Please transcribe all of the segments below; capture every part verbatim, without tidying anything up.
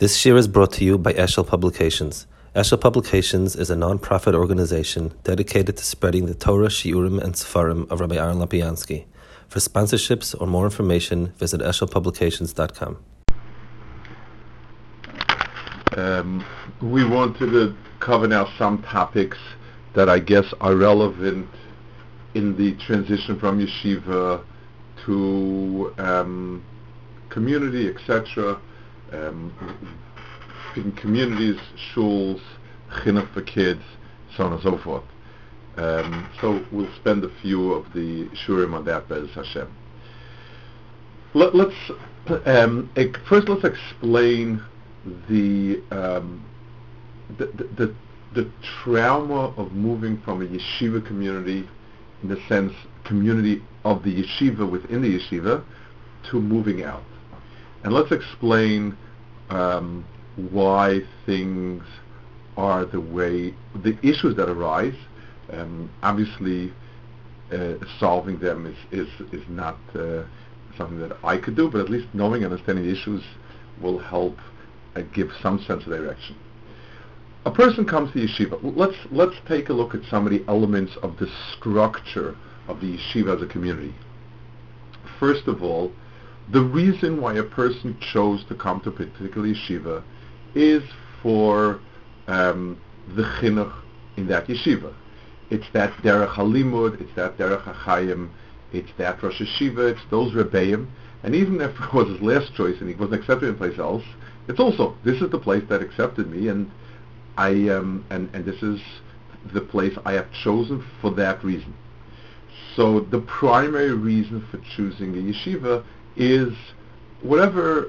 This shir is brought to you by Eshel Publications. Eshel Publications is a non-profit organization dedicated to spreading the Torah, Shiurim, and Sefarim of Rabbi Aaron Lapiansky. For sponsorships or more information, visit eshel publications dot com. Um, we wanted to cover now some topics that I guess are relevant in the transition from yeshiva to um, community, et cetera. Um, in communities, shuls, chinuch for kids, so on and so forth. Um, so we'll spend a few of the shurim on that, Be'ez Hashem. Let, let's um, first let's explain the, um, the, the the trauma of moving from a yeshiva community, in the sense community of the yeshiva within the yeshiva, to moving out. And let's explain um, why things are the way, the issues that arise. Um, obviously, uh, solving them is is, is not uh, something that I could do, but at least knowing and understanding the issues will help uh, give some sense of direction. A person comes to yeshiva. Let's let's take a look at some of the elements of the structure of the yeshiva as a community. First of all, the reason why a person chose to come to a particular yeshiva is for um, the chinuch in that yeshiva. It's that derech halimud, it's that derech hachayim, it's that Rosh Yeshiva, it's those rebbeim, and even if it was his last choice and he wasn't accepted in place else, it's also, this is the place that accepted me, and I um, and, and this is the place I have chosen for that reason. So the primary reason for choosing a yeshiva is whatever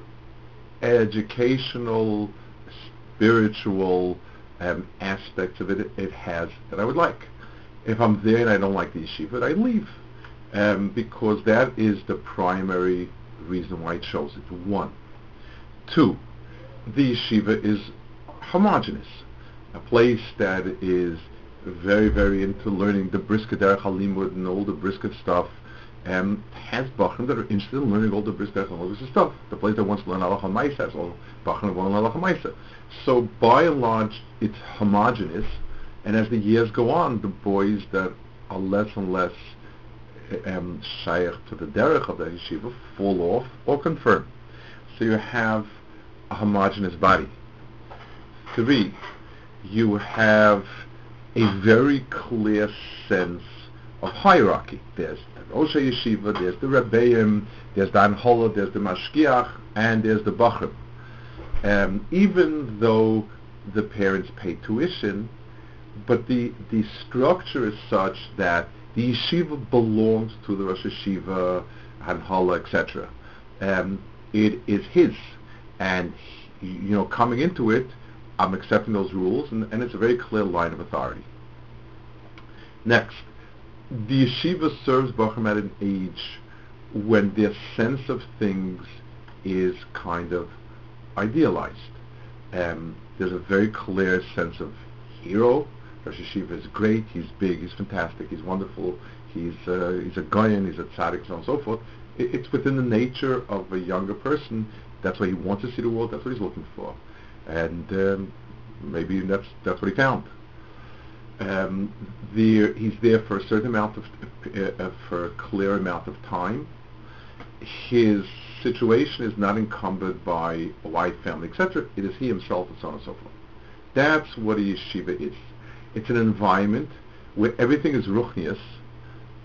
educational, spiritual um, aspects of it it has that I would like. If I'm there and I don't like the yeshiva, I leave. Um, because that is the primary reason why I chose it. One. Two, the yeshiva is homogeneous. A place that is very, very into learning the brisker derech halimud and all the brisker stuff, and has bachrim that are interested in learning all the brisker and all this stuff. The place that wants to learn halacha ma'aseh has all bachrim wants to learn halacha ma'aseh. So by and large, it's homogeneous. And as the years go on, the boys that are less and less um, shaykh to the derech of the yeshiva fall off or confirm. So you have a homogeneous body. Three, you have a very clear sense of hierarchy. There's the Rosh Yeshiva, there's the Rebbeim, there's the Anhola, there's the Mashgiach, and there's the Bachrim. Um, even though the parents pay tuition, but the, the structure is such that the yeshiva belongs to the Rosh Yeshiva, Hanhala, et cetera. Um, it is his, and he, you know, coming into it, I'm accepting those rules, and, and it's a very clear line of authority. Next, the yeshiva serves Bachram at an age when their sense of things is kind of idealized. Um, there's a very clear sense of hero. Rosh Yeshiva is great, he's big, he's fantastic, he's wonderful, he's uh, he's a goyen, he's a tzaddik, so on and so forth. It, it's within the nature of a younger person. That's what he wants to see the world, that's what he's looking for. And um, maybe that's that's what he found. Um, there, he's there for a certain amount of, uh, uh, for a clear amount of time. His situation is not encumbered by a wife, family, et cetera. It is he himself, and so on and so forth. That's what a yeshiva is. It's an environment where everything is ruchnius,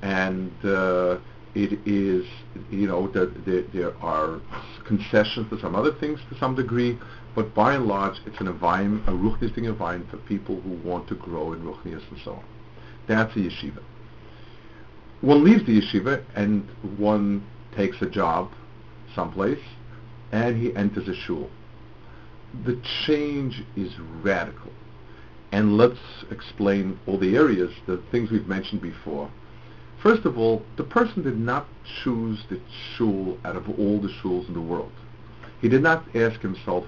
and uh, it is, you know, that there, there are concessions to some other things to some degree, but by and large, it's an environment, a ruchnius environment for people who want to grow in ruchnius and so on. That's a yeshiva. One leaves the yeshiva and one takes a job someplace, and he enters a shul. The change is radical, and let's explain all the areas, the things we've mentioned before. First of all, the person did not choose the shul out of all the shuls in the world. He did not ask himself,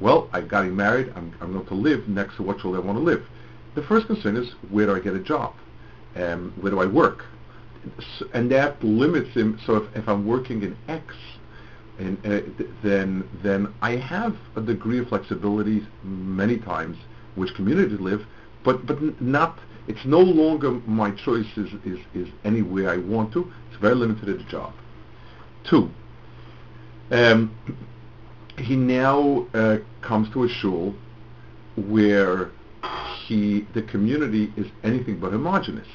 well, I got married, I'm, I'm going to live next to what shul I want to live. The first concern is, where do I get a job? Um, where do I work? And that limits him. So if, if I'm working in X, and, uh, then then I have a degree of flexibility many times which communities live, but but n- not. It's no longer my choice is, is, is any way I want to. It's very limited at the job. Two, um, he now uh, comes to a shul where he the community is anything but homogeneous.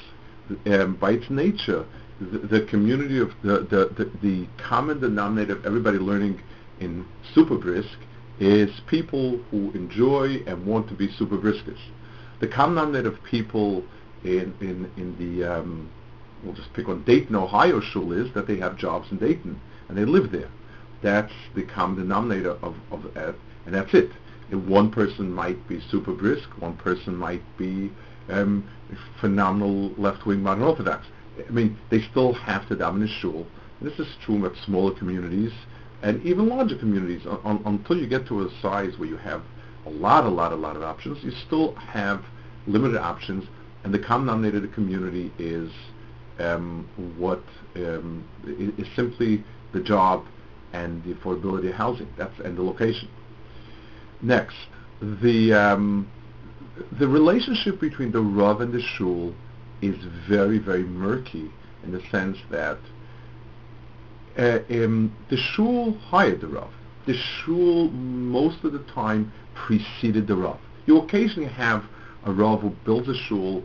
Um, by its nature, the, the community of the the, the the common denominator of everybody learning in super brisk is people who enjoy and want to be super briskers. The common denominator of people in in in the um, we'll just pick on Dayton, Ohio shul is that they have jobs in Dayton and they live there. That's the common denominator of of uh, and that's it. And one person might be super brisk, one person might be um, phenomenal left-wing modern Orthodox. I mean, they still have to dominate shul. This is true at smaller communities and even larger communities. Un- un- until you get to a size where you have a lot, a lot, a lot of options, you still have limited options, and the common denominator of the community is um, what um, is simply the job and the affordability of housing. That's and the location. Next, the um, the relationship between the Rav and the shul is very, very murky in the sense that uh, um, the shul hired the Rav. The shul most of the time preceded the Rav. You occasionally have a Rav who builds a shul,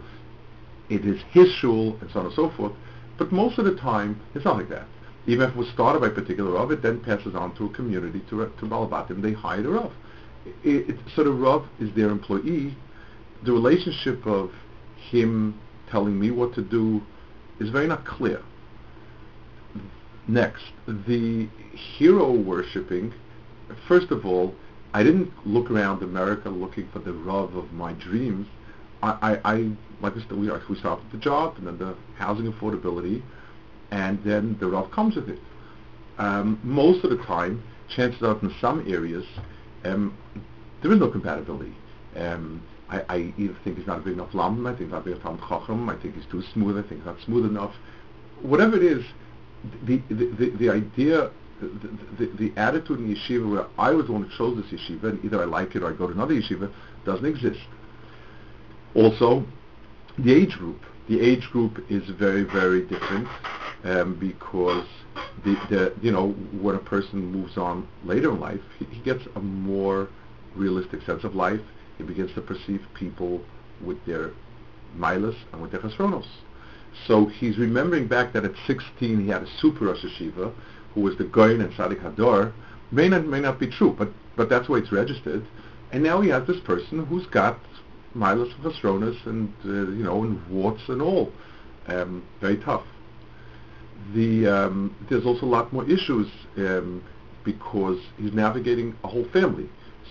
it is his shul, and so on and so forth, but most of the time it's not like that. Even if it was started by a particular Rav, it then passes on to a community, to, to Balabatim, they hire the Rav. It, it, so the Rav is their employee. The relationship of him telling me what to do is very not clear. Next, the hero worshipping, first of all, I didn't look around America looking for the Rav of my dreams. I, I, I like we started the job and then the housing affordability, and then the Rav comes with it. Um, most of the time, chances are in some areas, um, there is no compatibility. Um, I, I either think he's not a big enough Lambam, I think he's not a big enough Chacham, I think he's too smooth, I think he's not smooth enough. Whatever it is, the the, the, the idea The, the, the attitude in yeshiva where I was the one who chose this yeshiva and either I like it or I go to another yeshiva doesn't exist. Also, the age group. The age group is very, very different um, because the, the you know when a person moves on later in life, he, he gets a more realistic sense of life. He begins to perceive people with their milas and with their chasronos. So he's remembering back that at sixteen he had a super Rosh Yeshiva who was the Goyen and Sadiq Hador, may not, may not be true, but, but that's why it's registered. And now we have this person who's got Milos and Hasronas and, uh, you know, and warts and all. Um, very tough. The um, there's also a lot more issues um, because he's navigating a whole family.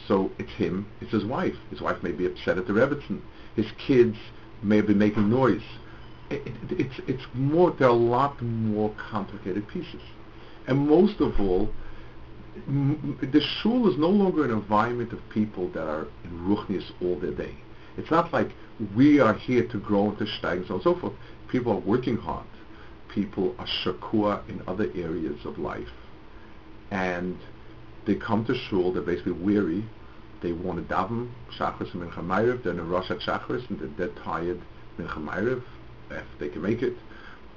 So it's him, it's his wife. His wife may be upset at the Rebbitzin. His kids may be making noise. It, it, it's, it's more, there are a lot more complicated pieces. And most of all, m- the shul is no longer an environment of people that are in ruchnius all their day. It's not like we are here to grow and to steigen, so on and so forth. People are working hard. People are shakua in other areas of life. And they come to shul, they're basically weary. They want to daven, shachris and mincha ma'ariv. They're in a rush at shachris and they're dead tired, mincha ma'ariv, if they can make it.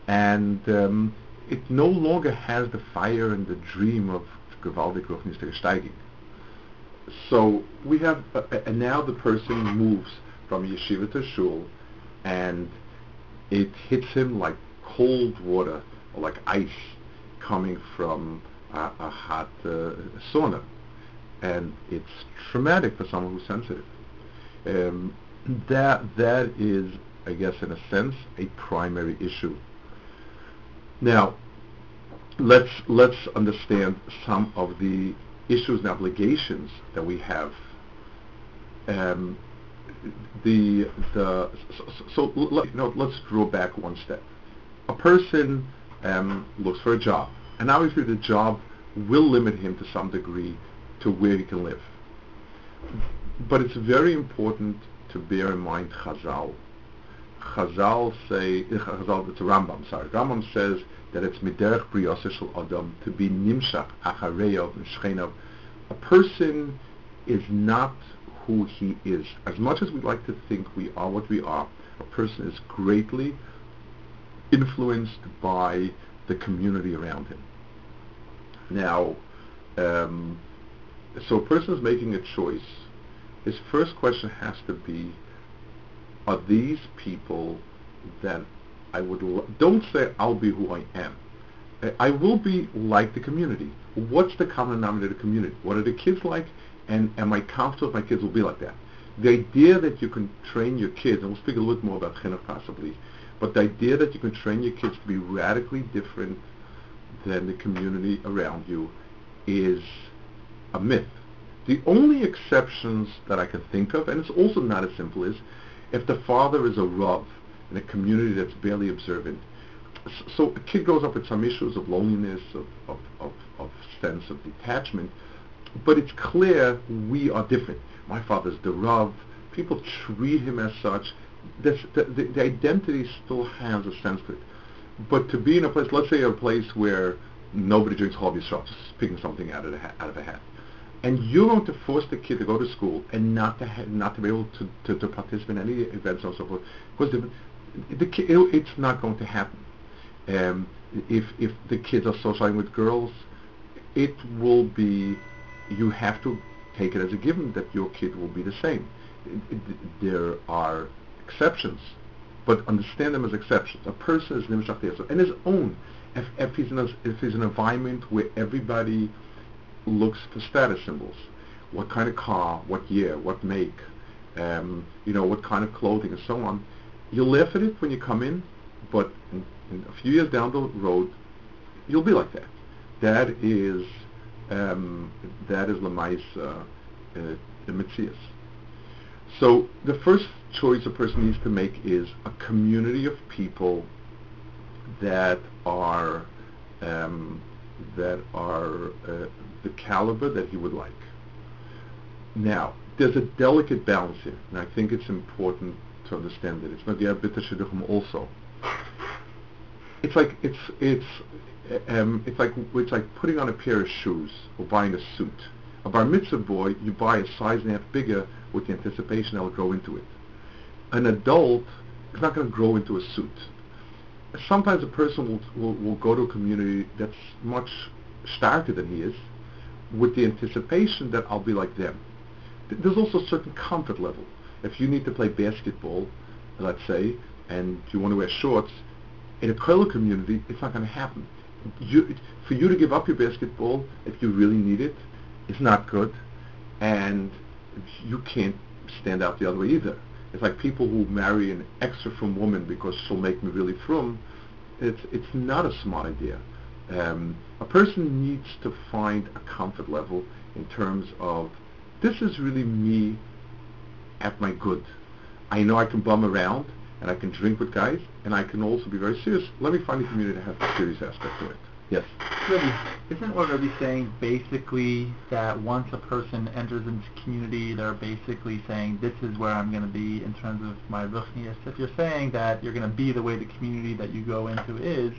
And... Um, it no longer has the fire and the dream of gewaltig ruchnistige steigung. So we have, uh, and now the person moves from yeshiva to shul, and it hits him like cold water or like ice coming from a, a hot uh, sauna, and it's traumatic for someone who's sensitive. Um, that that is, I guess, in a sense, a primary issue. Now, let's let's understand some of the issues and obligations that we have. Um, the the so, so, so let, you know, let's draw back one step. A person um, looks for a job, and obviously the job will limit him to some degree to where he can live. But it's very important to bear in mind Chazal. Chazal say, Chazal, it's Rambam, sorry. Rambam says that it's miderech briyoseh shel adam to be nimshach achareyav v'shcheinav. A person is not who he is. As much as we like to think we are what we are, a person is greatly influenced by the community around him. Now, um, so a person is making a choice. His first question has to be, are these people that I would... Li- don't say, I'll be who I am. I, I will be like the community. What's the common denominator of the community? What are the kids like? And am I comfortable if my kids will be like that? The idea that you can train your kids, and we'll speak a little bit more about chinuch possibly, but the idea that you can train your kids to be radically different than the community around you is a myth. The only exceptions that I can think of, and it's also not as simple, is if the father is a rav in a community that's barely observant. So a kid grows up with some issues of loneliness, of, of, of, of sense of detachment, but it's clear we are different. My father's the rav. People treat him as such. This, the, the, the identity still has a sense to it. But to be in a place, let's say a place where nobody drinks Chal Yisrael, just picking something out of, the ha- out of a hat, and you're going to force the kid to go to school and not to ha- not to be able to, to, to participate in any events and so forth, because the, the ki- it, it's not going to happen. Um, if if the kids are socializing with girls, it will be, you have to take it as a given that your kid will be the same. It, it, there are exceptions, but understand them as exceptions. A person is nimshach d'Esav, and his own. If, if, he's in a, if he's in an environment where everybody looks for status symbols, what kind of car, what year, what make, um, you know, what kind of clothing, and so on, you'll laugh at it when you come in, but in, in a few years down the road, you'll be like that. That is, um, that is lemaisa uh, the metzias. So the first choice a person needs to make is a community of people that are um, that are uh, the caliber that he would like. Now, there's a delicate balance here, and I think it's important to understand that it's not the arbiter shidduchim also. It's like it's it's um, it's like it's like putting on a pair of shoes or buying a suit. A bar mitzvah boy, you buy a size and a half bigger with the anticipation that will grow into it. An adult is not going to grow into a suit. Sometimes a person will, will, will go to a community that's much starker than he is with the anticipation that I'll be like them. Th- there's also a certain comfort level. If you need to play basketball, let's say, and you want to wear shorts, in a kollel community, it's not going to happen. You, for you to give up your basketball, if you really need it, it's not good, and you can't stand out the other way either. It's like people who marry an extra frum woman because she'll make me really frum. It's it's not a smart idea. Um, a person needs to find a comfort level in terms of, this is really me at my good. I know I can bum around, and I can drink with guys, and I can also be very serious. Let me find a community that has a serious aspect to it. Yes. Rabbi, isn't what Rabbi's saying basically that once a person enters into community, they're basically saying, this is where I'm going to be in terms of my ruchnius? If you're saying that you're going to be the way the community that you go into is,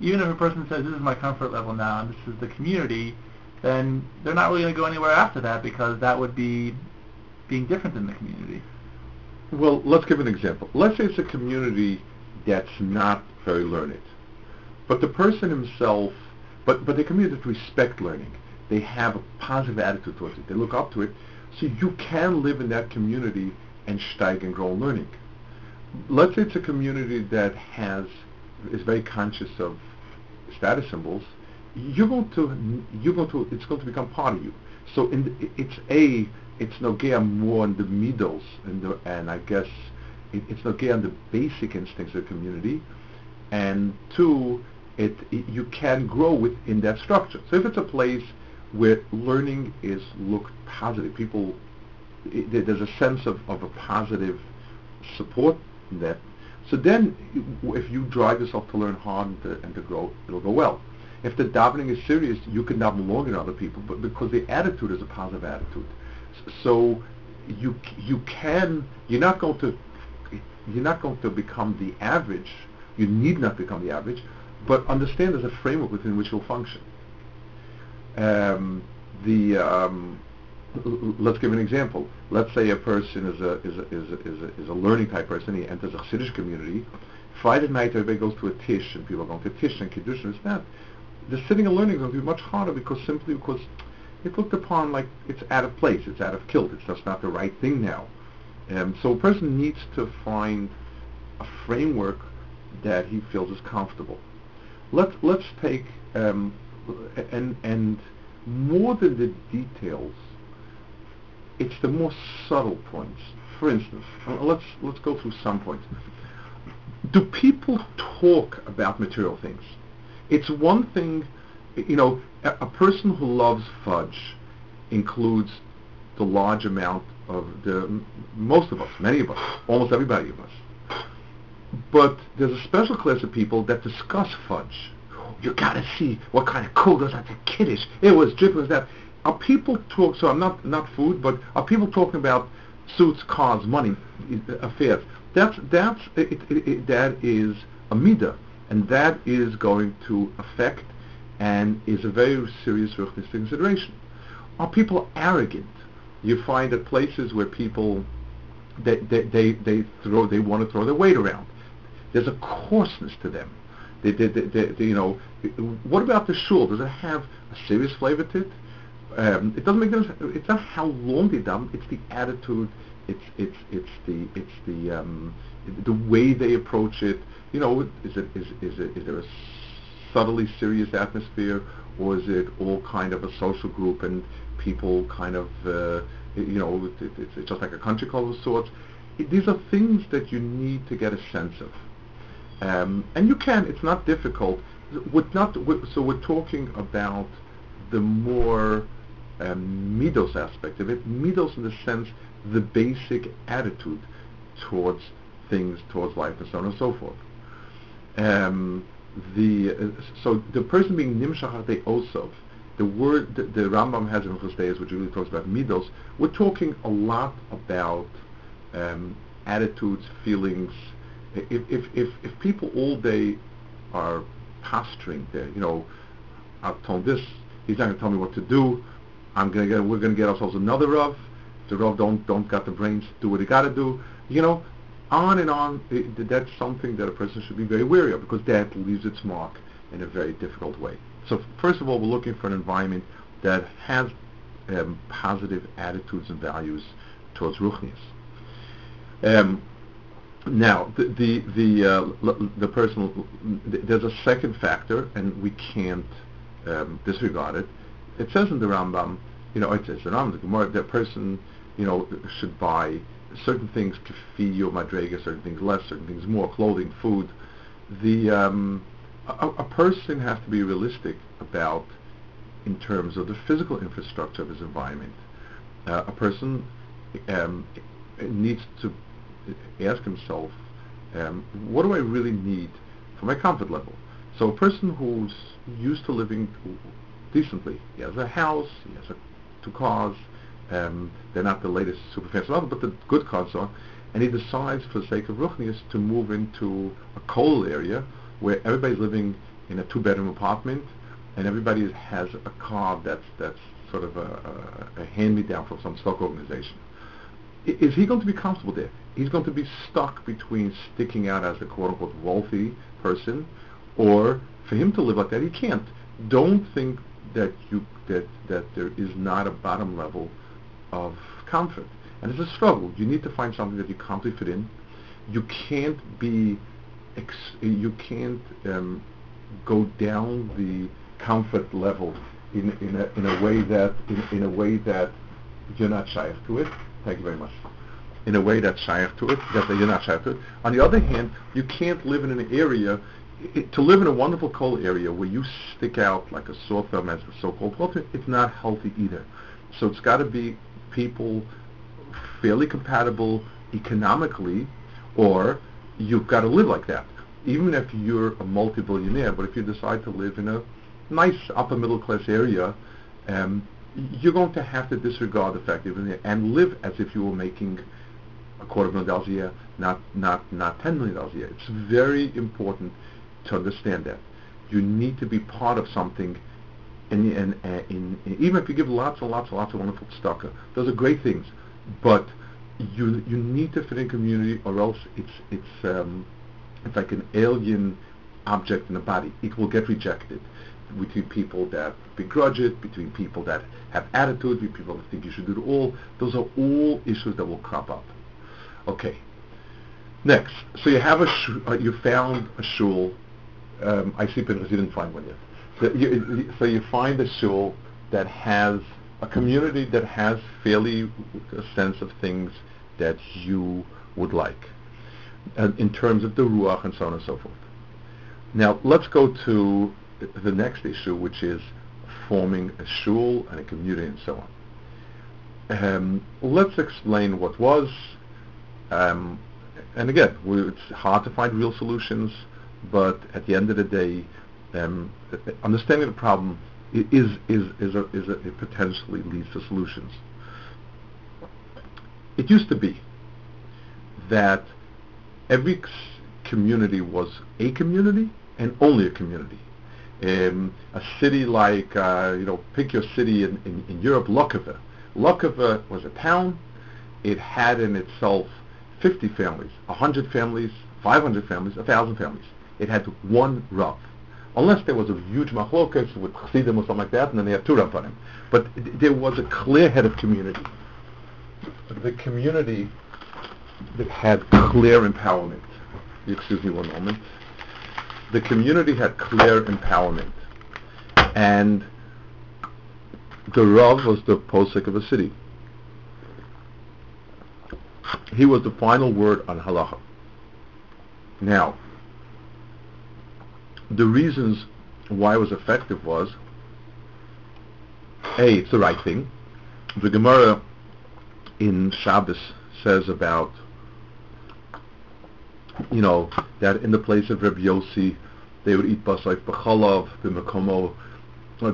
even if a person says, this is my comfort level now, and this is the community, then they're not really going to go anywhere after that, because that would be being different than the community. Well, let's give an example. Let's say it's a community that's not very learned. But the person himself, but, but the community respect learning. They have a positive attitude towards it. They look up to it. So you can live in that community and steig and grow in learning. Let's say it's a community that has is very conscious of status symbols. You're going to you're going to it's going to become part of you. So in the, it's a it's nogea more in the middles and the, and I guess it, it's nogea on the basic instincts of the community, and two. It, it, you can grow within that structure. So if it's a place where learning is looked positive, people, it, there's a sense of, of a positive support in that. So then, if you drive yourself to learn hard and to, and to grow, it'll go well. If the davening is serious, you can daven longer than other people, but because the attitude is a positive attitude. So you you can, you're not going to you're not going to become the average. You need not become the average, but understand there's a framework within which you'll function. Um, the um, let's give an example. Let's say a person is a is a, is a, is a, is a learning type person. He enters a Chassidish community. Friday night everybody goes to a tish, and people are going to tish and kiddush and that. The sitting and learning is going to be much harder because simply because it's looked upon like it's out of place, it's out of kilt, it's just not the right thing now. Um, so a person needs to find a framework that he feels is comfortable. Let's let's take um, and and more than the details, it's the more subtle points. For instance, let's let's go through some points. Do people talk about material things? It's one thing, you know, a, a person who loves fudge includes the large amount of the, most of us, many of us, almost everybody of us. But there's a special class of people that discuss fudge. You gotta see what kind of cool goes out to kiddish. It was drip, it was that. Are people talking, so I'm not, not food, but are people talking about suits, cars, money, affairs? That's, that's, it, it, it, that is a midah. And that is going to affect and is a very serious consideration. Are people arrogant? You find that places where people, they, they, they, they throw, they want to throw their weight around. There's a coarseness to them. They, they, they, they, they, you know, what about the shul? Does it have a serious flavor to it? Um, it doesn't make sense. It's not how long they dumb. It's the attitude. It's it's it's the it's the um, the way they approach it. You know, is it is is it is there a subtly serious atmosphere, or is it all kind of a social group and people kind of uh, you know it, it, it's just like a country club of sorts. It, these are things that you need to get a sense of, um, and you can. It's not difficult. We're not we're, so we're talking about the more um, midos aspect of it. Midos in the sense the basic attitude towards things, towards life, and so on and so forth. Um, the uh, so the person being nimshach hatei osov, the word the, the Rambam has in Chassidus, which really talks about midos. We're talking a lot about um, attitudes, feelings. If, if if if people all day are posturing, there, you know, I've told this. He's not going to tell me what to do. I'm going to get. We're going to get ourselves another Rav. The Rav don't don't got the brains. Do what he got to do. You know. On and on, it, that's something that a person should be very wary of because that leaves its mark in a very difficult way. So first of all, we're looking for an environment that has um, positive attitudes and values towards Ruchnius. Um, now, the the the, uh, l- the personal, th- there's a second factor, and we can't um, disregard it. It says in the Rambam, you know, it says in the Rambam, the Gemara, that person, you know, should buy certain things kefi or madrega, certain things less, certain things more, clothing, food. The um, a, a person has to be realistic about in terms of the physical infrastructure of his environment. Uh, a person um, needs to ask himself, um, what do I really need for my comfort level? So a person who's used to living decently, he has a house, he has a, two cars, Um, they're not the latest super fancy model, but the good cars are. And he decides, for the sake of Ruchnius, to move into a coal area where everybody's living in a two-bedroom apartment, and everybody has a car that's that's sort of a, a, a hand-me-down from some stock organization. I, is he going to be comfortable there? He's going to be stuck between sticking out as a quote-unquote wealthy person, or for him to live like that, he can't. Don't think that you that that there is not a bottom level of comfort, and it's a struggle. You need to find something that you comfortably fit in. You can't be, ex- you can't um, go down the comfort level in in a, in a way that in, in a way that you're not shy to it. Thank you very much. In a way that's shy to it, that you're not shy to it. On the other hand, you can't live in an area. It, to live in a wonderful coal area where you stick out like a sore thumb as the so-called culture, it's not healthy either. So it's got to be people fairly compatible economically, or you've got to live like that. Even if you're a multi-billionaire, but if you decide to live in a nice upper middle class area, um, you're going to have to disregard the fact that you're in there and live as if you were making a quarter of a million dollars a year, not not not ten million dollars a year. It's very important to understand that you need to be part of something, and and, and, and, and even if you give lots and lots and lots of wonderful tzedakah, those are great things, but you you need to fit in community, or else it's it's um, it's like an alien object in the body. It will get rejected between people that begrudge it, between people that have attitude, between people that think you should do it all. Those are all issues that will crop up. Okay. Next, so you have a sh- uh, you found a shul. Um, I see, because you didn't find one yet. So you, so you find a shul that has a community that has fairly a sense of things that you would like, uh, in terms of the ruach and so on and so forth. Now let's go to the next issue, which is forming a shul and a community and so on. Um, let's explain what was. Um, and again, we, it's hard to find real solutions, but at the end of the day, um, understanding the problem is is is a, is a, it potentially leads to solutions. It used to be that every c- community was a community and only a community. Um, a city like, uh, you know, pick your city in, in, in Europe, Lockever. Lockever was a town. It had in itself fifty families, one hundred families, five hundred families, one thousand families. It had one Rav. Unless there was a huge machlokas with Chassidim or something like that, and then they had two Rabbanim. But th- there was a clear head of community. The community that had clear empowerment. Excuse me one moment. The community had clear empowerment, and the Rav was the posek of a city. He was the final word on halacha. Now, the reasons why it was effective was, A, it's the right thing. The Gemara in Shabbos says about, you know, that in the place of Reb Yossi, they would eat basayif b'chalav, b'mekomo,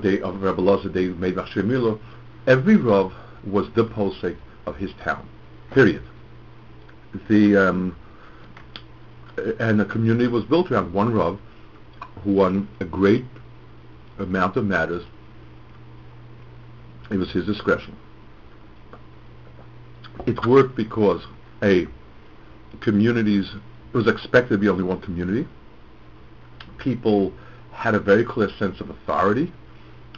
they, of Reb Elazar, they made machshir mila. Every Rav was the posek of his town, period. The um, and the community was built around one Rav, who won a great amount of matters. It was his discretion. It worked because, A, communities, it was expected to be only one community. People had a very clear sense of authority.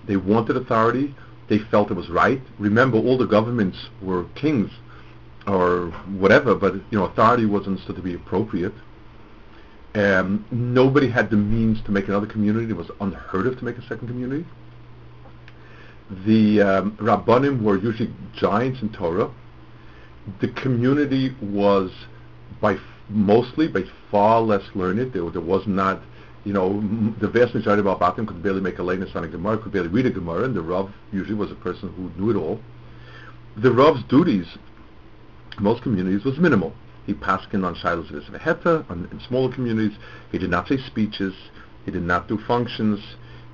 They wanted authority. They felt it was right. Remember, all the governments were kings or whatever, but you know, authority was understood to be appropriate. Um, nobody had the means to make another community. It was unheard of to make a second community. The um, Rabbanim were usually giants in Torah. The community was by far mostly, but far less learned. There, there was not, you know, m- the vast majority of Albatim could barely make a leina on a Gemara, could barely read a Gemara, and the Rav usually was a person who knew it all. The Rav's duties, most communities, was minimal. He paskined on Shiloh's Vis Veheta, in smaller communities. He did not say speeches. He did not do functions.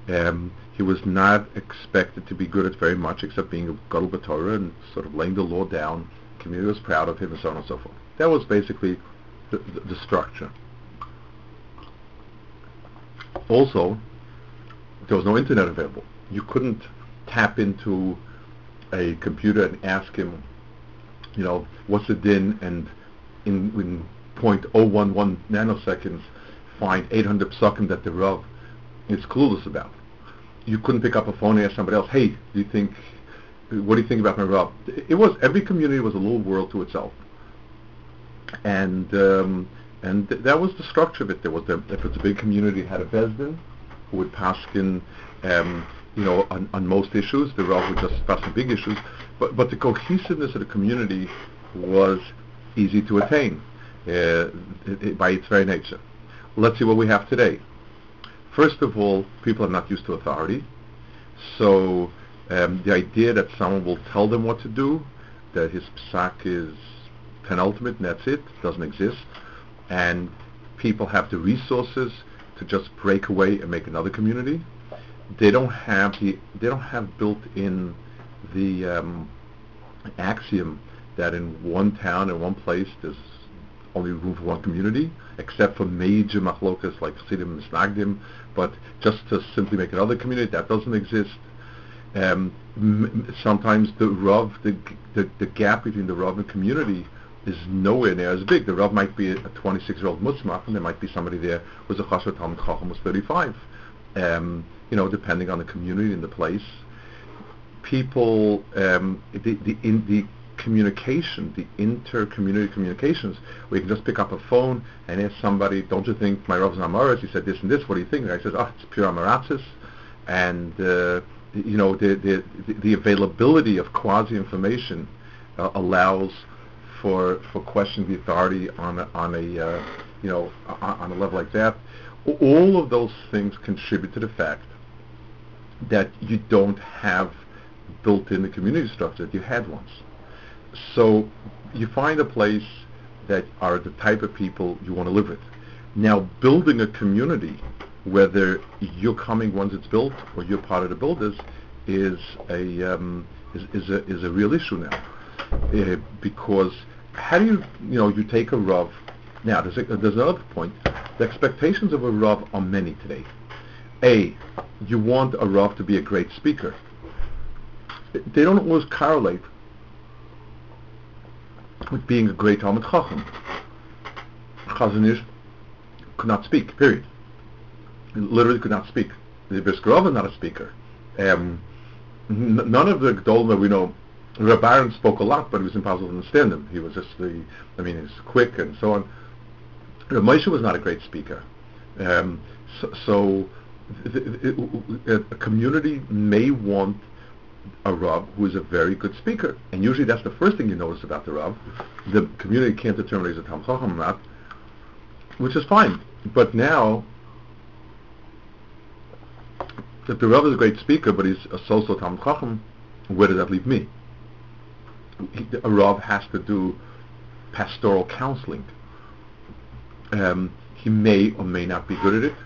Um, he was not expected to be good at very much, except being a gadol b'Torah and sort of laying the law down. The community was proud of him, and so on and so forth. That was basically The, the structure. Also, there was no internet available. You couldn't tap into a computer and ask him, you know, what's the din, and in, in zero point zero one one nanoseconds find eight hundred psukim that the Rav is clueless about. You couldn't pick up a phone and ask somebody else, hey, do you think, what do you think about my Rav? It was, every community was a little world to itself. And um, and th- that was the structure of it. There was the, if it's a big community, it had a Besdin who would paskin, um, you know, on, on most issues. The Rav would just paskin big issues, but but the cohesiveness of the community was easy to attain uh, it, it, by its very nature. Let's see what we have today. First of all, people are not used to authority, so um, the idea that someone will tell them what to do, that his psak is penultimate, and that's it, doesn't exist, and people have the resources to just break away and make another community. They don't have the, they don't have built in the um, axiom that in one town, in one place, there's only room for one community, except for major machlokas like Chassidim and Misnagdim, but just to simply make another community, that doesn't exist. Um, m- sometimes the Rav, the, the the gap between the Rav and community is nowhere near as big. The Rav might be a twenty-six-year-old Mutzmach, and there might be somebody there who was a Chassid Talmid Chacham was thirty-five. Um, you know, depending on the community and the place. People, um, the, the, in the communication, the inter-community communications, we can just pick up a phone and ask somebody, don't you think my Rav's an Amoris? He said this and this, what do you think? And I said, oh, it's pure Amoratsis. And, uh, you know, the, the, the, the availability of quasi-information uh, allows for for questioning the authority on a, on a uh, you know, on a level like that. All of those things contribute to the fact that you don't have built-in the community structure that you had once. So you find a place that are the type of people you want to live with. Now, building a community, whether you're coming once it's built or you're part of the builders, is a um, is, is a is a real issue now. Uh, because how do you, you know, you take a Rav. Now, there's, a, there's another point. The expectations of a Rav are many today. A, you want a Rav to be a great speaker. They don't always correlate with being a great Talmid Chacham. Chazanish could not speak, period. Literally could not speak. The Brisker Rav is not a speaker. Um, n- none of the Gedolim that we know, Rabbi Aaron spoke a lot, but it was impossible to understand him. He was just the, I mean, he's quick and so on. Rabbi Moshe was not a great speaker. Um, so so th- th- a community may want a Rav who is a very good speaker. And usually that's the first thing you notice about the Rav. The community can't determine if he's a Talmid Chacham or not, which is fine. But now, if the Rav is a great speaker, but he's a so-so Talmid Chacham, where does that leave me? A Rav has to do pastoral counseling. Um, he may or may not be good at it,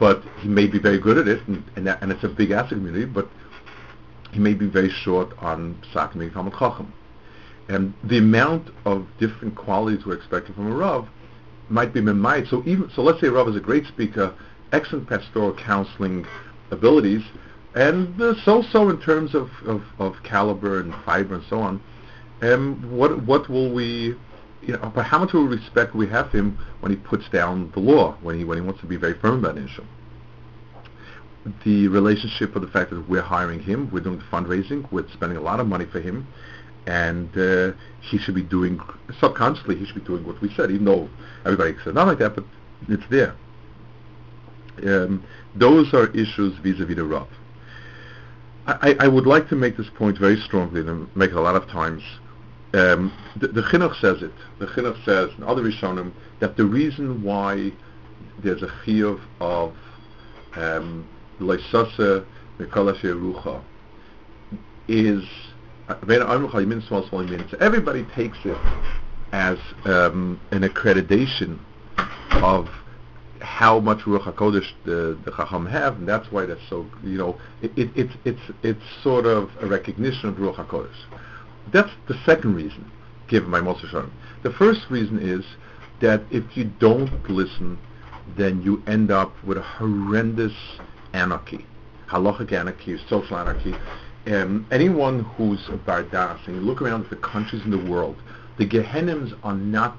but he may be very good at it, and and, that, and it's a big asset community, but he may be very short on Psakim and Talmid Chacham. And the amount of different qualities we're expecting from a Rav might be mimayit. So even so, let's say a Rav is a great speaker, excellent pastoral counseling abilities, and uh, so-so in terms of, of, of caliber and fiber and so on. Um, what what will we, you know, but how much will we respect we have for him when he puts down the law, when he when he wants to be very firm about an issue? The relationship of the fact that we're hiring him, we're doing fundraising, we're spending a lot of money for him, and uh, he should be doing, subconsciously, he should be doing what we said, even though everybody said not like that, but it's there. Um, those are issues vis-a-vis the Rav. I, I would like to make this point very strongly, and I make it a lot of times. Um, the, the Chinuch says it. The Chinuch says, and other Rishonim, that the reason why there's a chiyuv of leisasa mikol sherucha is everybody takes it as um, an accreditation of how much Ruach HaKodesh the, the Chacham have, and that's why that's so, you know, it, it, it's it's it's sort of a recognition of Ruach HaKodesh. That's the second reason, given by Moshe Sharon. The first reason is that if you don't listen, then you end up with a horrendous anarchy, halachic anarchy, social anarchy. Um, anyone who's a bardas, and you look around at the countries in the world, the Gehennims are not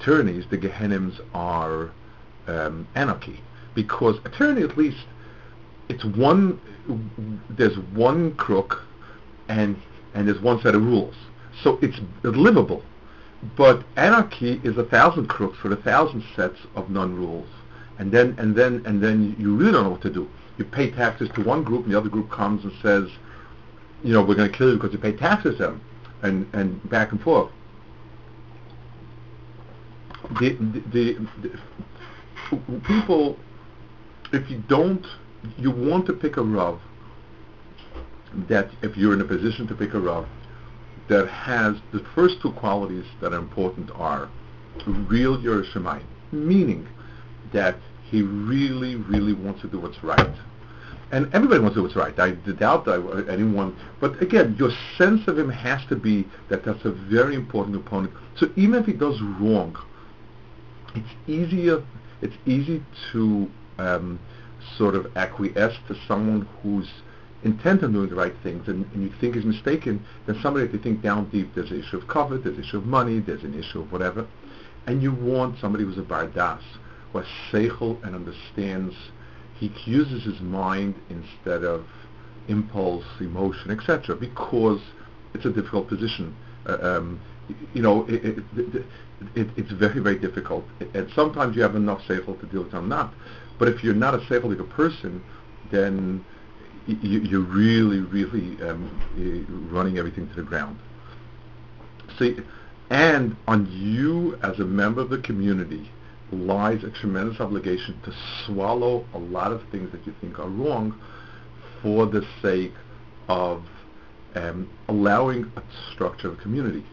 attorneys, the Gehennims are um, anarchy, because attorney, at least, it's one, there's one crook and and there's one set of rules, so it's livable. But anarchy is a thousand crooks with a thousand sets of non-rules, and then and then and then you really don't know what to do. You pay taxes to one group and the other group comes and says, you know, we're going to kill you because you pay taxes to them, and and back and forth. The, the, the, the people, if you don't, you want to pick a Rav that, if you're in a position to pick a Rav that has the first two qualities that are important, are real Yeras Shamayim, meaning that he really, really wants to do what's right, And everybody wants to do what's right. I doubt that anyone, but again, your sense of him has to be that that's a very important component. So even if he does wrong, it's easier. It's easy to um, sort of acquiesce to someone who's intent on doing the right things and, and you think is mistaken than somebody that you think down deep there's an issue of covet, there's an issue of money, there's an issue of whatever. And you want somebody who's a bardas, who has seichel and understands. He uses his mind instead of impulse, emotion, et cetera, because it's a difficult position. Uh, um, you know, it, it, it, it, it's very, very difficult. And sometimes you have enough seichel to deal with, some not. But if you're not a seichelic person, then y- you're really, really um, running everything to the ground. See, and on you as a member of the community lies a tremendous obligation to swallow a lot of things that you think are wrong for the sake of um, allowing a structure of a community.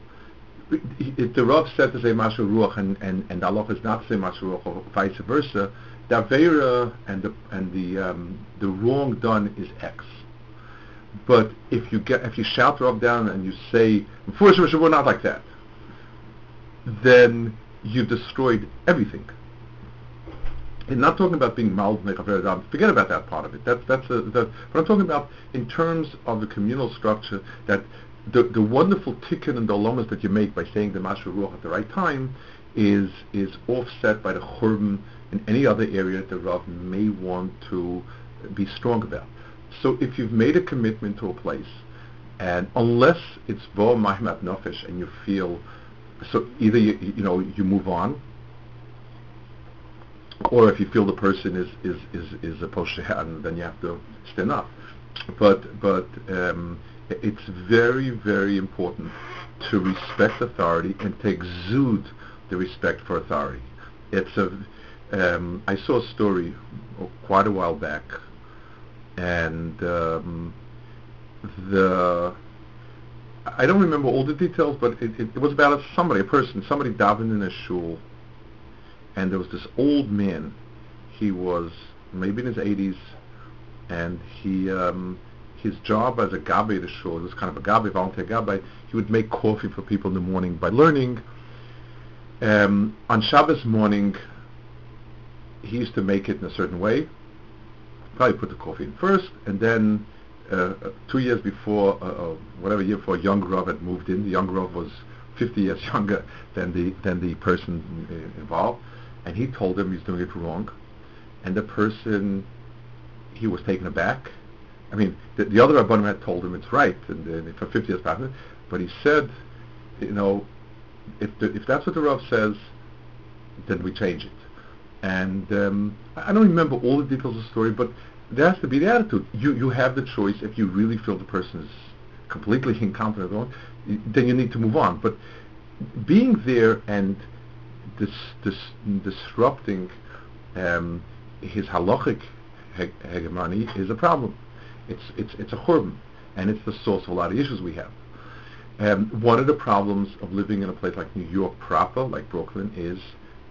If the Rav said to say Mashu Ruach and, and, and the Allah is not to say Mashu Ruach or vice versa, the Aveira and the and the um, the wrong done is X. But if you get if you shout Rav down and you say we're not like that, then you destroyed everything. I'm not talking about being mild, forget about that part of it. That's that's a, that, what I'm talking about in terms of the communal structure. That the the wonderful tikkun and the olamas that you make by saying the Mashur Ruach at the right time is is offset by the churban in any other area that the Rav may want to be strong about. So if you've made a commitment to a place, and unless it's bo mahmat nafesh and you feel. So either you, you know you move on, or if you feel the person is is is is a poshehan, then you have to stand up. But but um, it's very very important to respect authority and to exude the respect for authority. It's a um, I saw a story quite a while back, and um, the. I don't remember all the details, but it, it, it was about somebody, a person, somebody davened in a shul, and there was this old man. He was maybe in his eighties, and he um, his job as a gabbai at the shul, it was kind of a gabbai, volunteer gabbai. He would make coffee for people in the morning by learning. Um, on Shabbos morning, he used to make it in a certain way. Probably put the coffee in first, and then Uh, two years before, uh, whatever year before, young Rav had moved in. The young Rav was fifty years younger than the than the person uh, involved, and he told him he's doing it wrong, and the person, he was taken aback. I mean, the, the other Rabbanim had told him it's right, and, and for fifty years past, but he said, you know, if the, if that's what the Rav says, then we change it. And um, I don't remember all the details of the story, but there has to be the attitude. You you have the choice. If you really feel the person is completely incompetent, then you need to move on. But being there and dis, dis, disrupting um, his halachic he- hegemony is a problem. It's it's it's a churban, and it's the source of a lot of issues we have. Um, one of the problems of living in a place like New York proper, like Brooklyn, is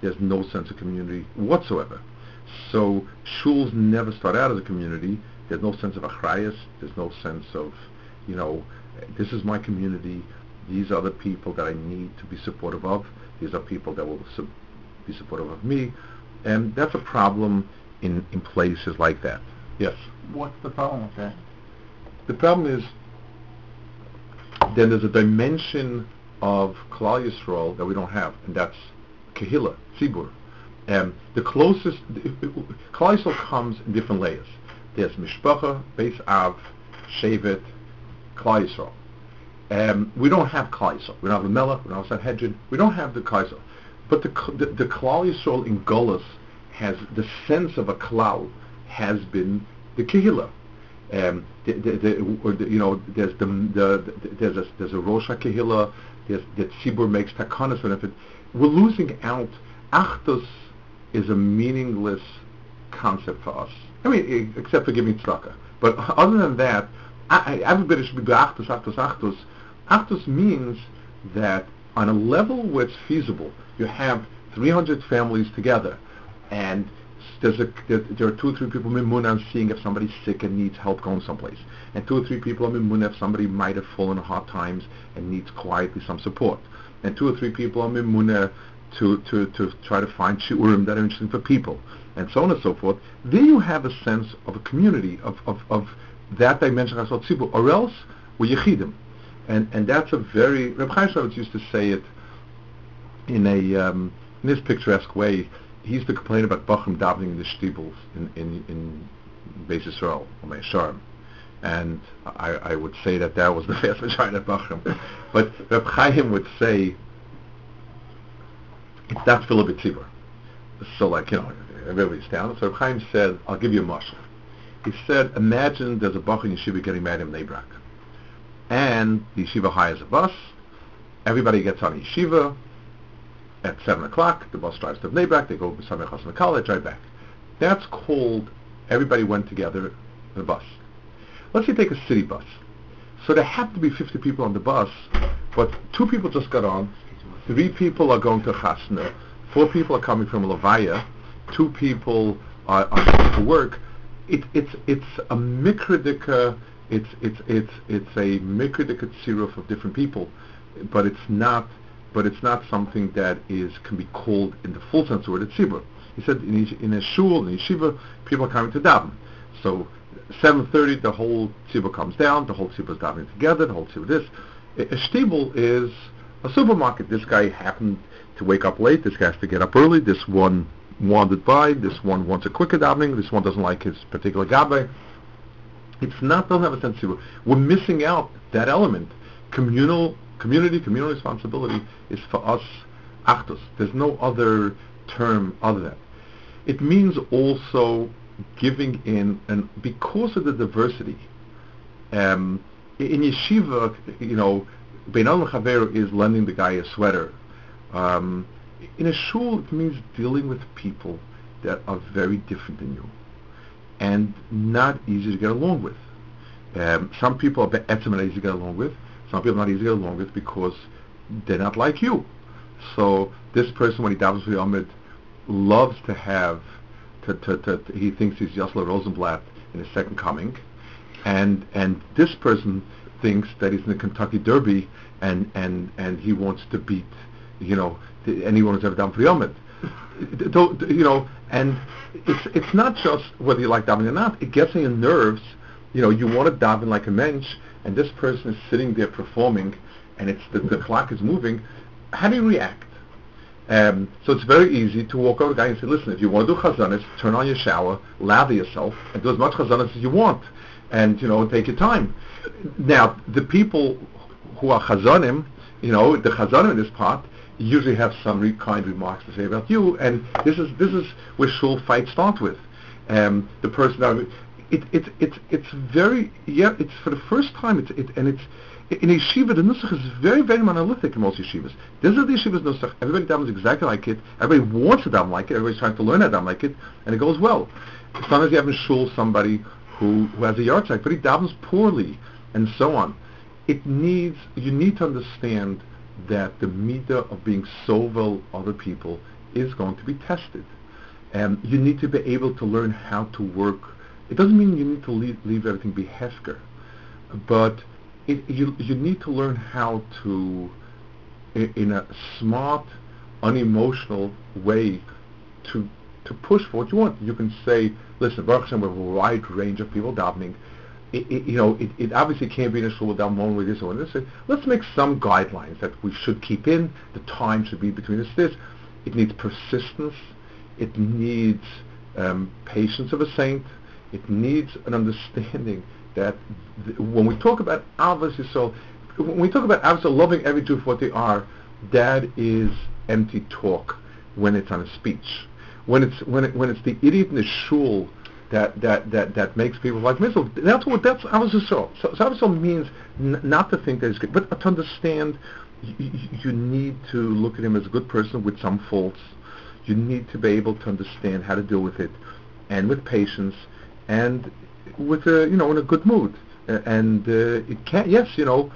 there's no sense of community whatsoever. So shuls never start out as a community. There's no sense of achrayas. There's no sense of, you know, this is my community. These are the people that I need to be supportive of. These are people that will sub- be supportive of me. And that's a problem in, in places like that. Yes? What's the problem with that? The problem is then there's a dimension of Klal Yisrael that we don't have, and that's Kehillah, Tzibur. Um, the closest Klal Yisrael comes in different layers. There's Mishpacha, Beis Av, Shevet, Klal Yisrael. Um, we don't have Klal Yisrael. We don't have a Melech. We don't have Sanhedrin. We don't have the Klal Yisrael. But the the, the Klal Yisrael in Golus has the sense of a Klal has been the Kehillah. Um, the, the, the, or the, you know, there's the, the, the there's a, there's a Rosh HaKehillah. There's the Tzibur makes Takanas benefit. We're losing out. Achdus is a meaningless concept for us. I mean, except for giving tzedakah. But other than that, I, I, everybody should be be'achdus, achdus, achdus. Achdus means that on a level where it's feasible, you have three hundred families together, and There's a, there, there are two or three people mimun I'm seeing if somebody's sick and needs help going someplace, and two or three people mimun if somebody might have fallen hard times and needs quietly some support, and two or three people are mimun to to to try to find shiurim that are interesting for people, and so on and so forth. There you have a sense of a community of of, of that dimension of tzibur, or else we're yechidim, and and that's a very Reb Chaim Slavitz used to say it in a um, in this picturesque way. He used to complain about Bachim davening in the shtibels in in in Beis Yisrael or Mei Sharm, and I, I would say that that was the vast majority of Bachim. But Reb Chaim would say it's not filled with tzibur. So like you know everybody's down. So Reb Chaim said, "I'll give you a mashal." He said, "Imagine there's a Bachim yeshiva getting married in Bnei Brak, and the yeshiva hires a bus. Everybody gets on yeshiva." At seven o'clock, the bus drives to Bnei Brak, they go to Samech Hassan Kala, they drive back. That's called, everybody went together in a bus. Let's say take a city bus. So there have to be fifty people on the bus, but two people just got on, three people are going to Chasna, four people are coming from Levaya, two people are, are going to work. It, it's it's a mikradika, it's, it's, it's, it's a mikradika tziruf of different people, but it's not... but it's not something that is can be called in the full sense of the word a tzibur. He said in, in a shul, in a yeshiva, people are coming to daven. So seven thirty, the whole tzibur comes down, the whole tzibur is davening together, the whole tzibur this. A, a shtibel is a supermarket. This guy happened to wake up late, this guy has to get up early, this one wandered by, this one wants a quicker davening, this one doesn't like his particular gabbai. It's not, doesn't have a sense of tzibur. We're missing out that element. Communal Community, communal responsibility is for us achdus. There's no other term other than. It means also giving in, and because of the diversity, um, in yeshiva, you know, bein adam l'chaveru is lending the guy a sweater. Um, in a shul, it means dealing with people that are very different than you, and not easy to get along with. Um, some people are be'etzim not easy to get along with. Some people are not easy to get along with because they're not like you. So this person, when he davens for the Amid, loves to have, to, to, to, to, he thinks he's Yosla Rosenblatt in his second coming, and and this person thinks that he's in the Kentucky Derby, and, and, and he wants to beat, you know, th- anyone who's ever davened for the Amid. You know, and it's it's not just whether you like davening or not. It gets in your nerves. You know, you want to daven like a mensch, and this person is sitting there performing, and it's the, the clock is moving. How do you react? Um, so it's very easy to walk over to a guy and say, listen, if you want to do chazanas, turn on your shower, lather yourself, and do as much chazanas as you want, and, you know, take your time. Now, the people who are chazanim, you know, the chazanim in this part, usually have some re- kind remarks to say about you, and this is this is where shul fights start with. Um, the person that... It, it, it, it's very, yeah, it's for the first time, it's, it, and it's, in yeshiva, the nusach is very, very monolithic in most yeshivas. This is the yeshiva's nusach. Everybody davens exactly like it. Everybody wants to daven like it. Everybody's trying to learn how to daven like it, and it goes well. Sometimes you have in shul somebody who, who has a yartzeit, but he davens poorly, and so on. It needs, you need to understand that the midah of being sovel other people is going to be tested. And you need to be able to learn how to work. It doesn't mean you need to leave, leave everything be hefker, but it, you you need to learn how to, in, in a smart, unemotional way, to to push for what you want. You can say, listen, Baruch Hashem, we have a wide range of people davening. It, it, you know, it, it obviously can't be in a shul daven one way this or this. Let's make some guidelines that we should keep in. The time should be between this this. It needs persistence. It needs um, patience of a saint. It needs an understanding that th- when we talk about avos yisrael, when we talk about avos yisrael loving every Jew for what they are, that is empty talk when it's on a speech. When it's when it, when it's the idiot in the shul that that, that, that makes people like miserable. That's what that's avos yisrael. So, so avos yisrael means n- not to think that he's good, but to understand y- y- you need to look at him as a good person with some faults. You need to be able to understand how to deal with it, and with patience. And with a you know in a good mood, uh, and uh, it can yes you know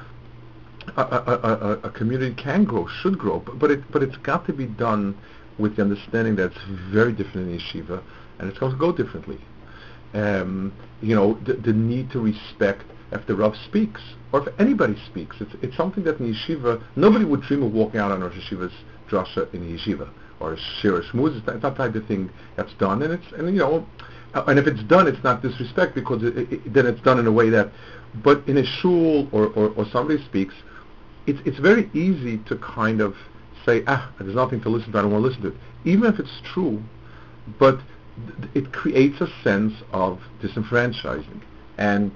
a, a, a, a community can grow should grow, but, but it but it's got to be done with the understanding that it's very different in yeshiva, and it's going to go differently. Um, you know, the, the need to respect if the Rav speaks, or if anybody speaks. It's it's something that in Yeshiva, nobody would dream of walking out on Rosh Yeshiva's drasha in Yeshiva, or shir shmuz. It's not that type of thing that's done, and it's and you know, and if it's done, it's not disrespect, because it, it, then it's done in a way that, but in a shul or, or, or somebody speaks, it's it's very easy to kind of say, ah, there's nothing to listen to, I don't want to listen to it, even if it's true, but th- it creates a sense of disenfranchising, and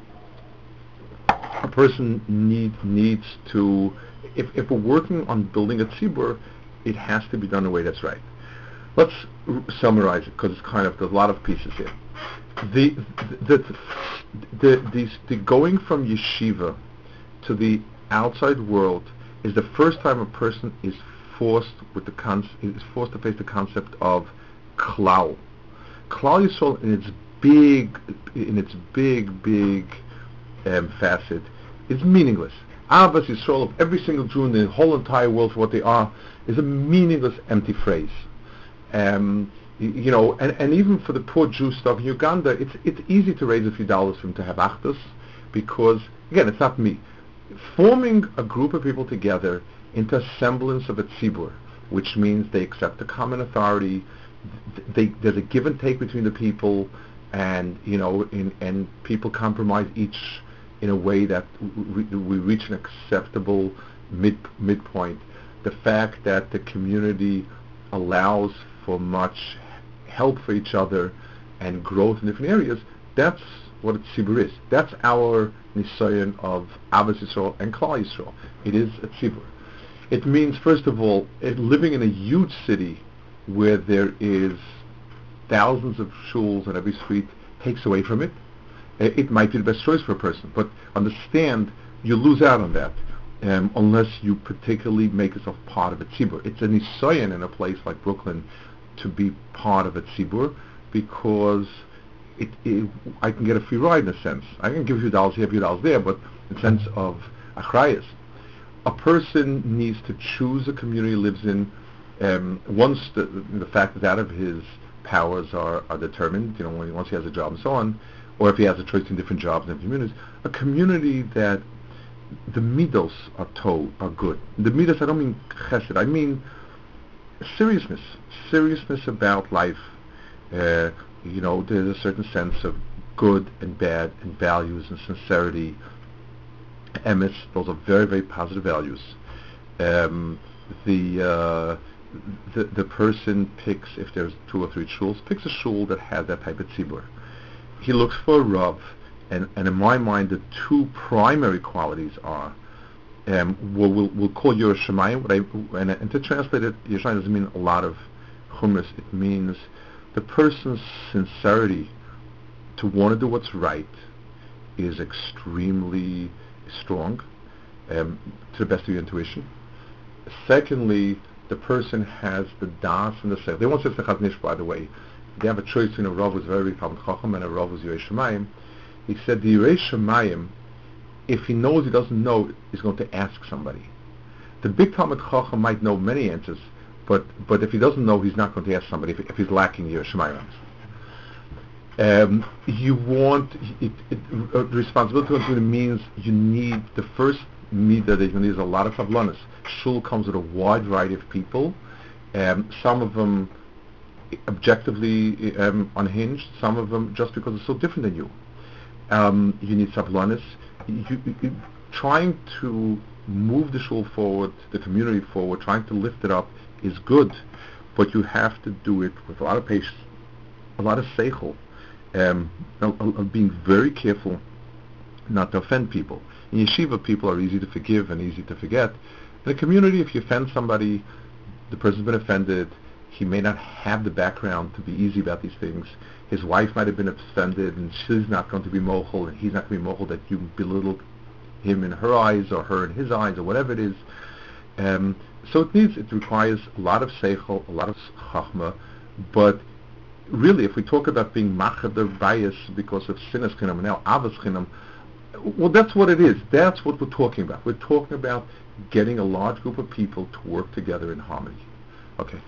a person need, needs to, if, if we're working on building a tzibur, it has to be done in a way that's right. Let's r- summarize it, because it's kind of, there's a lot of pieces here. The the the, the, the, the going from yeshiva to the outside world is the first time a person is forced with the con- is forced to face the concept of klal. Klal Yisrael in its big, in its big, big um, facet is meaningless. Avas Yisrael of every single Jew in the whole entire world for what they are is a meaningless, empty phrase. Um, you, you know, and, and even for the poor Jew stuff in Uganda, it's it's easy to raise a few dollars for him to have achdus, because again, it's not me. Forming a group of people together into a semblance of a tzibur, which means they accept a common authority, th- they, there's a give and take between the people, and you know, in, and people compromise each in a way that re- we reach an acceptable mid midpoint. The fact that the community allows for much help for each other and growth in different areas, that's what a tzibur is. That's our nisayon of Avos Yisrael and Klal Yisrael. It is a tzibur. It means, first of all, it, living in a huge city where there is thousands of shuls on every street takes away from it. It, it might be the best choice for a person, but understand you lose out on that um, unless you particularly make yourself part of a tzibur. It's a nisayon in a place like Brooklyn to be part of a tzibur, because it, it, I can get a free ride in a sense. I can give you dollars here, a few dollars there, but in the sense of achrayas. A person needs to choose a community he lives in. Um, once the, the fact that out of his powers are, are determined, you know, when, once he has a job and so on, or if he has a choice in different jobs and communities, a community that the midos are told are good. The midos, I don't mean chesed, I mean seriousness, seriousness about life. Uh, you know, there's a certain sense of good and bad and values and sincerity. Emes, those are very, very positive values. Um, the uh, the the person picks, if there's two or three shuls, picks a shul that has that type of tzibur. He looks for a rav, and, and in my mind, the two primary qualities are um, what we'll, we'll call Yerushalayim. What I and, and to translate it, Yerushalayim doesn't mean a lot of hummus. It means the person's sincerity to want to do what's right is extremely strong, um, to the best of your intuition. Secondly, the person has the das and the seichel. They won't say it's the chaznish, by the way. They have a choice between a rav who's very talmid chacham and a rav who's yirei shamayim. He said the yirei shamayim, if he knows he doesn't know, is going to ask somebody. The big talmid chacham might know many answers, but but if he doesn't know, he's not going to ask somebody. If, if he's lacking yirei shamayim. Um, you want it, it, uh, responsibility means you need the first midah that you need is a lot of sablonis. Shul comes with a wide variety of people, um, some of them objectively um, unhinged, some of them just because they're so different than you. Um, you need sablonis. You, you, trying to move the shul forward, the community forward, trying to lift it up is good, but you have to do it with a lot of patience, a lot of seichel. Um, of being very careful not to offend people. In yeshiva, people are easy to forgive and easy to forget. In a community, if you offend somebody, the person's been offended, he may not have the background to be easy about these things. His wife might have been offended, and she's not going to be mochel, and he's not going to be mochel that you belittle him in her eyes, or her in his eyes, or whatever it is. Um, so it needs, it requires a lot of seichel, a lot of chachma, but really, if we talk about being machader bias because of sinas chinam now avos chinam, well, that's what it is. That's what we're talking about. We're talking about getting a large group of people to work together in harmony. Okay.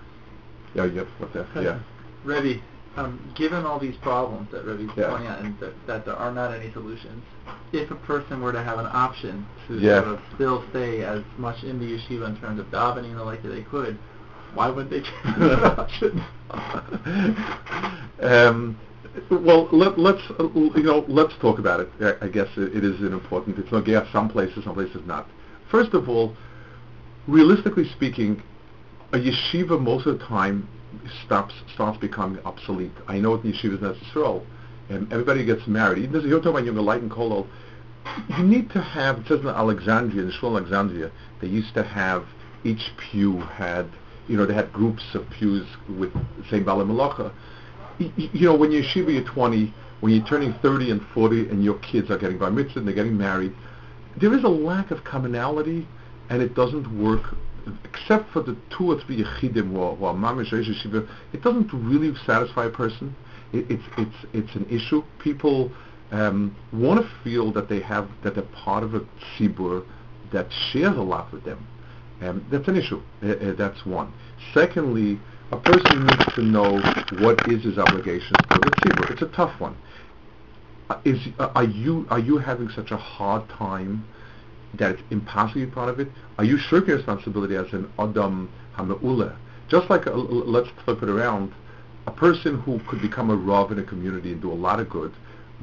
Yeah. Yeah. What's that? Yeah. Ready. Um, given all these problems that Rabbi's yeah. pointing out, and th- that there are not any solutions, if a person were to have an option to yeah. sort of still stay as much in the yeshiva in terms of davening and the like that they could, why would they choose that option? um, well, let, let's uh, you know, let's talk about it. I, I guess it, it is an important. It's not yeah, some places, some places not. First of all, realistically speaking, a yeshiva most of the time stops starts becoming obsolete. I know the yeshiva is necessary, and everybody gets married. Even you're talking about Young Light and Kolol. You need to have. Just in Alexandria, in Shul Alexandria, they used to have each pew had. You know, they had groups of pews with the same Bala Malacha. You, you know, when you're yeshiva, you're twenty. When you're turning thirty and forty, and your kids are getting bar mitzvah and they're getting married, there is a lack of commonality, and it doesn't work. Except for the two or three yechidim who are mamish or yeshiva, it doesn't really satisfy a person. It, it's it's it's an issue. People um, want to feel that they have that they're part of a tzibur that shares a lot with them. Um, that's an issue. Uh, uh, that's one. Secondly, a person needs to know what is his obligation to the tzibur. It's a tough one. Uh, is uh, are you are you having such a hard time that it's impossible to be part of it? Are you shirking responsibility as an adam hameula? Just like a, let's flip it around, a person who could become a rav in a community and do a lot of good,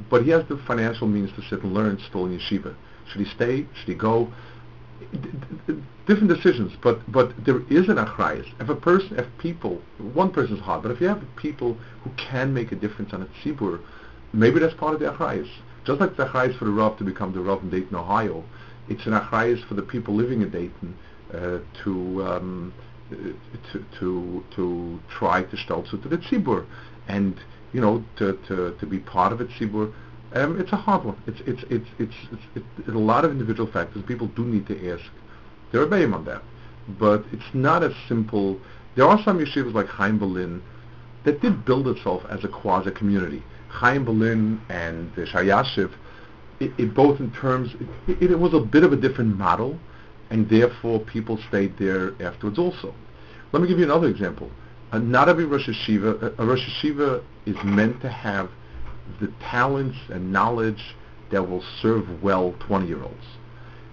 but he has the financial means to sit and learn still in yeshiva. Should he stay? Should he go? D- d- different decisions, but but there is an achrayus. If a person, if people, one person's hard, but if you have people who can make a difference on a tzibur, maybe that's part of the achrayus. Just like the achrayus for the rav to become the rav in Dayton, Ohio, it's an achrayus for the people living in Dayton uh, to, um, to to to try to stelzu to the tzibur, and you know to, to, to be part of a tzibur. Um, it's a hard one. It's it's it's it's, it's, it's, it's a lot of individual factors. People do need to ask their rebbeim on that, but it's not as simple. There are some yeshivas like Chaim Berlin that did build itself as a quasi community. Chaim Berlin and uh, Shai Yashiv. It, it both in terms, it, it, it was a bit of a different model, and therefore people stayed there afterwards also. Let me give you another example. Uh, not every Rosh Yeshiva, a Rosh Yeshiva is meant to have the talents and knowledge that will serve well twenty-year-olds.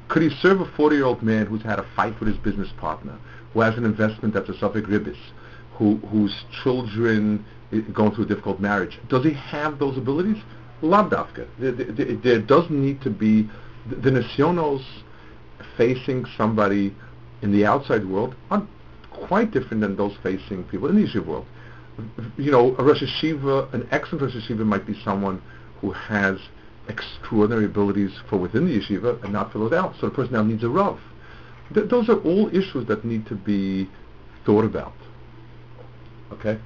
Could he serve a forty-year-old man who's had a fight with his business partner, who has an investment that's a Suffolk Ribbis, who, whose children going through a difficult marriage? Does he have those abilities? Labdafka. There, there, there does need to be the, the nisyonos facing somebody in the outside world are quite different than those facing people in the yeshiva world. You know, a Rosh Yeshiva, an excellent Rosh Yeshiva might be someone who has extraordinary abilities for within the yeshiva and not for those out. So the person now needs a Rav. Th- those are all issues that need to be thought about. Okay?